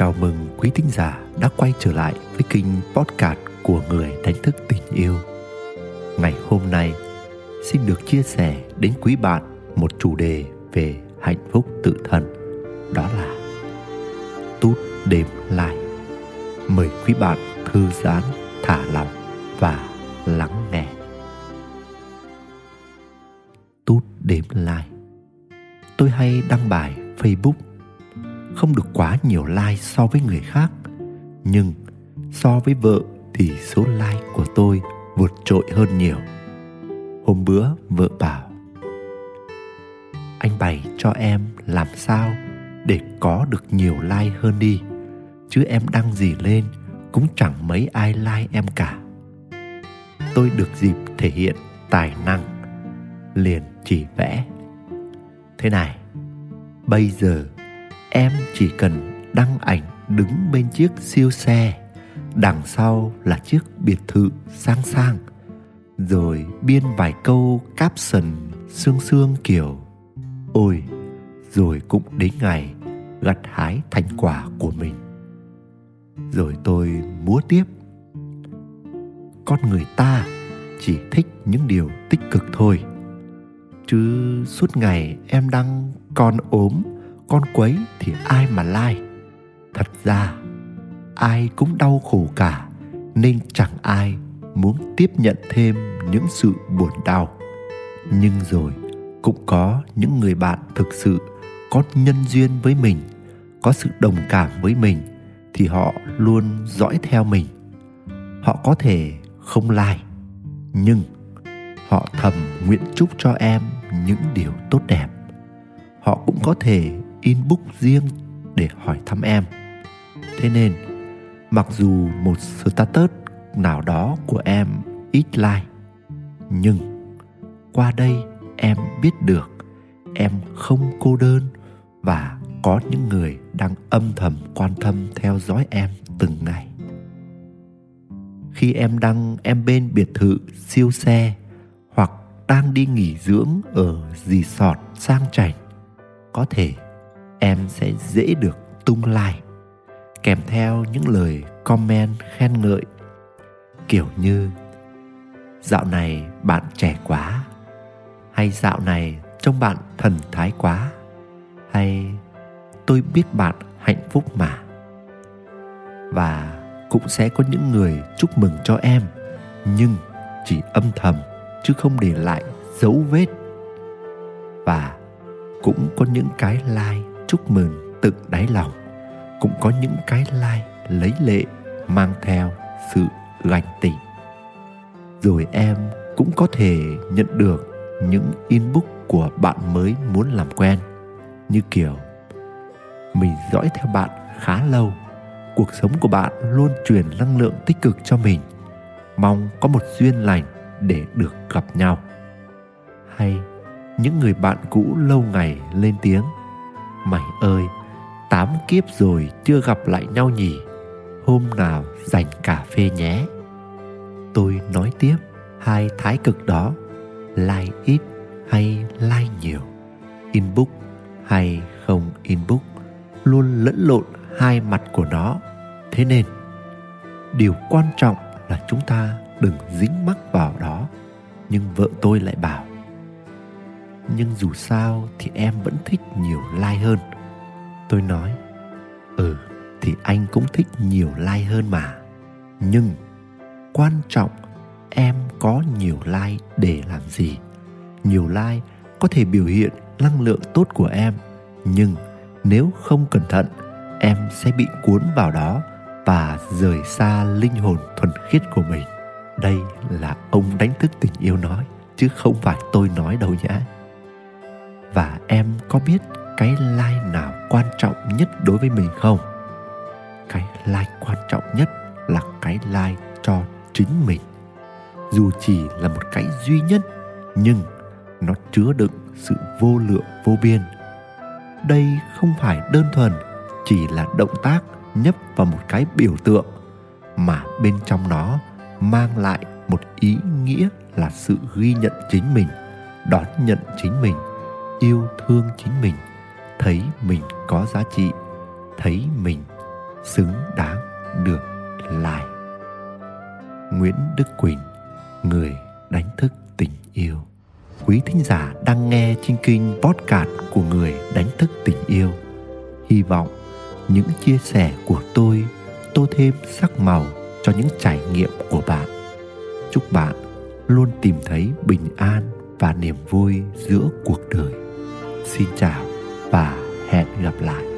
chào mừng quý thính giả đã quay trở lại với kênh podcast của Người Đánh Thức Tình Yêu. Ngày hôm nay, xin được chia sẻ đến quý bạn một chủ đề về hạnh phúc tự thân, đó là tút đêm lại. Mời quý bạn thư giãn, thả lỏng và lắng nghe. Tút đêm lại. Tôi hay đăng bài Facebook, không được quá nhiều like so với người khác, nhưng so với vợ thì số like của tôi vượt trội hơn nhiều. Hôm bữa vợ bảo: anh bày cho em làm sao để có được nhiều like hơn đi, chứ em đăng gì lên cũng chẳng mấy ai like em cả. Tôi được dịp thể hiện tài năng, liền chỉ vẽ thế này: bây giờ em chỉ cần đăng ảnh đứng bên chiếc siêu xe, đằng sau là chiếc biệt thự sang sang, rồi biên vài câu caption sương sương kiểu ôi, rồi cũng đến ngày gặt hái thành quả của mình. Rồi tôi múa tiếp: con người ta chỉ thích những điều tích cực thôi, chứ suốt ngày em đăng con ốm, con quấy thì ai mà like. Thật ra ai cũng đau khổ cả, nên chẳng ai muốn tiếp nhận thêm những sự buồn đau. Nhưng rồi cũng có những người bạn thực sự có nhân duyên với mình, có sự đồng cảm với mình, thì họ luôn dõi theo mình. Họ có thể không like, nhưng họ thầm nguyện chúc cho em những điều tốt đẹp. Họ cũng có thể inbox riêng để hỏi thăm em. Thế nên mặc dù một status nào đó của em ít like, nhưng qua đây em biết được em không cô đơn và có những người đang âm thầm quan tâm theo dõi em từng ngày. Khi em đăng em bên biệt thự siêu xe hoặc đang đi nghỉ dưỡng ở resort sang chảnh, có thể em sẽ dễ được tung like, kèm theo những lời comment khen ngợi kiểu như: dạo này bạn trẻ quá, hay dạo này trông bạn thần thái quá, hay tôi biết bạn hạnh phúc mà. Và cũng sẽ có những người chúc mừng cho em, nhưng chỉ âm thầm chứ không để lại dấu vết. Và cũng có những cái like chúc mừng tự đáy lòng, cũng có những cái like lấy lệ mang theo sự ganh tị. Rồi em cũng có thể nhận được những inbox của bạn mới muốn làm quen, như kiểu: mình dõi theo bạn khá lâu, cuộc sống của bạn luôn truyền năng lượng tích cực cho mình, mong có một duyên lành để được gặp nhau. Hay những người bạn cũ lâu ngày lên tiếng: mày ơi, 8 kiếp rồi chưa gặp lại nhau nhỉ, hôm nào rảnh cà phê nhé. Tôi nói tiếp: hai thái cực đó, like ít hay like nhiều, inbox hay không inbox, luôn lẫn lộn hai mặt của nó. Thế nên điều quan trọng là chúng ta đừng dính mắc vào đó. Nhưng vợ tôi lại bảo: nhưng dù sao thì em vẫn thích nhiều like hơn. Tôi nói: ừ, thì anh cũng thích nhiều like hơn mà, nhưng quan trọng em có nhiều like để làm gì. Nhiều like có thể biểu hiện năng lượng tốt của em, nhưng nếu không cẩn thận em sẽ bị cuốn vào đó và rời xa linh hồn thuần khiết của mình. Đây là ông Đánh Thức Tình Yêu nói, chứ không phải tôi nói đâu nhá. Và em có biết cái like nào quan trọng nhất đối với mình không? Cái like quan trọng nhất là cái like cho chính mình. Dù chỉ là một cái duy nhất, nhưng nó chứa đựng sự vô lượng vô biên. Đây không phải đơn thuần chỉ là động tác nhấp vào một cái biểu tượng, mà bên trong nó mang lại một ý nghĩa là sự ghi nhận chính mình, đón nhận chính mình, yêu thương chính mình, thấy mình có giá trị, thấy mình xứng đáng được lại. Nguyễn Đức Quỳnh, người đánh thức tình yêu. Quý thính giả đang nghe trên kênh podcast của Người Đánh Thức Tình Yêu. Hy vọng những chia sẻ của tôi tô thêm sắc màu cho những trải nghiệm của bạn. Chúc bạn luôn tìm thấy bình an và niềm vui giữa cuộc đời. Xin chào và hẹn gặp lại.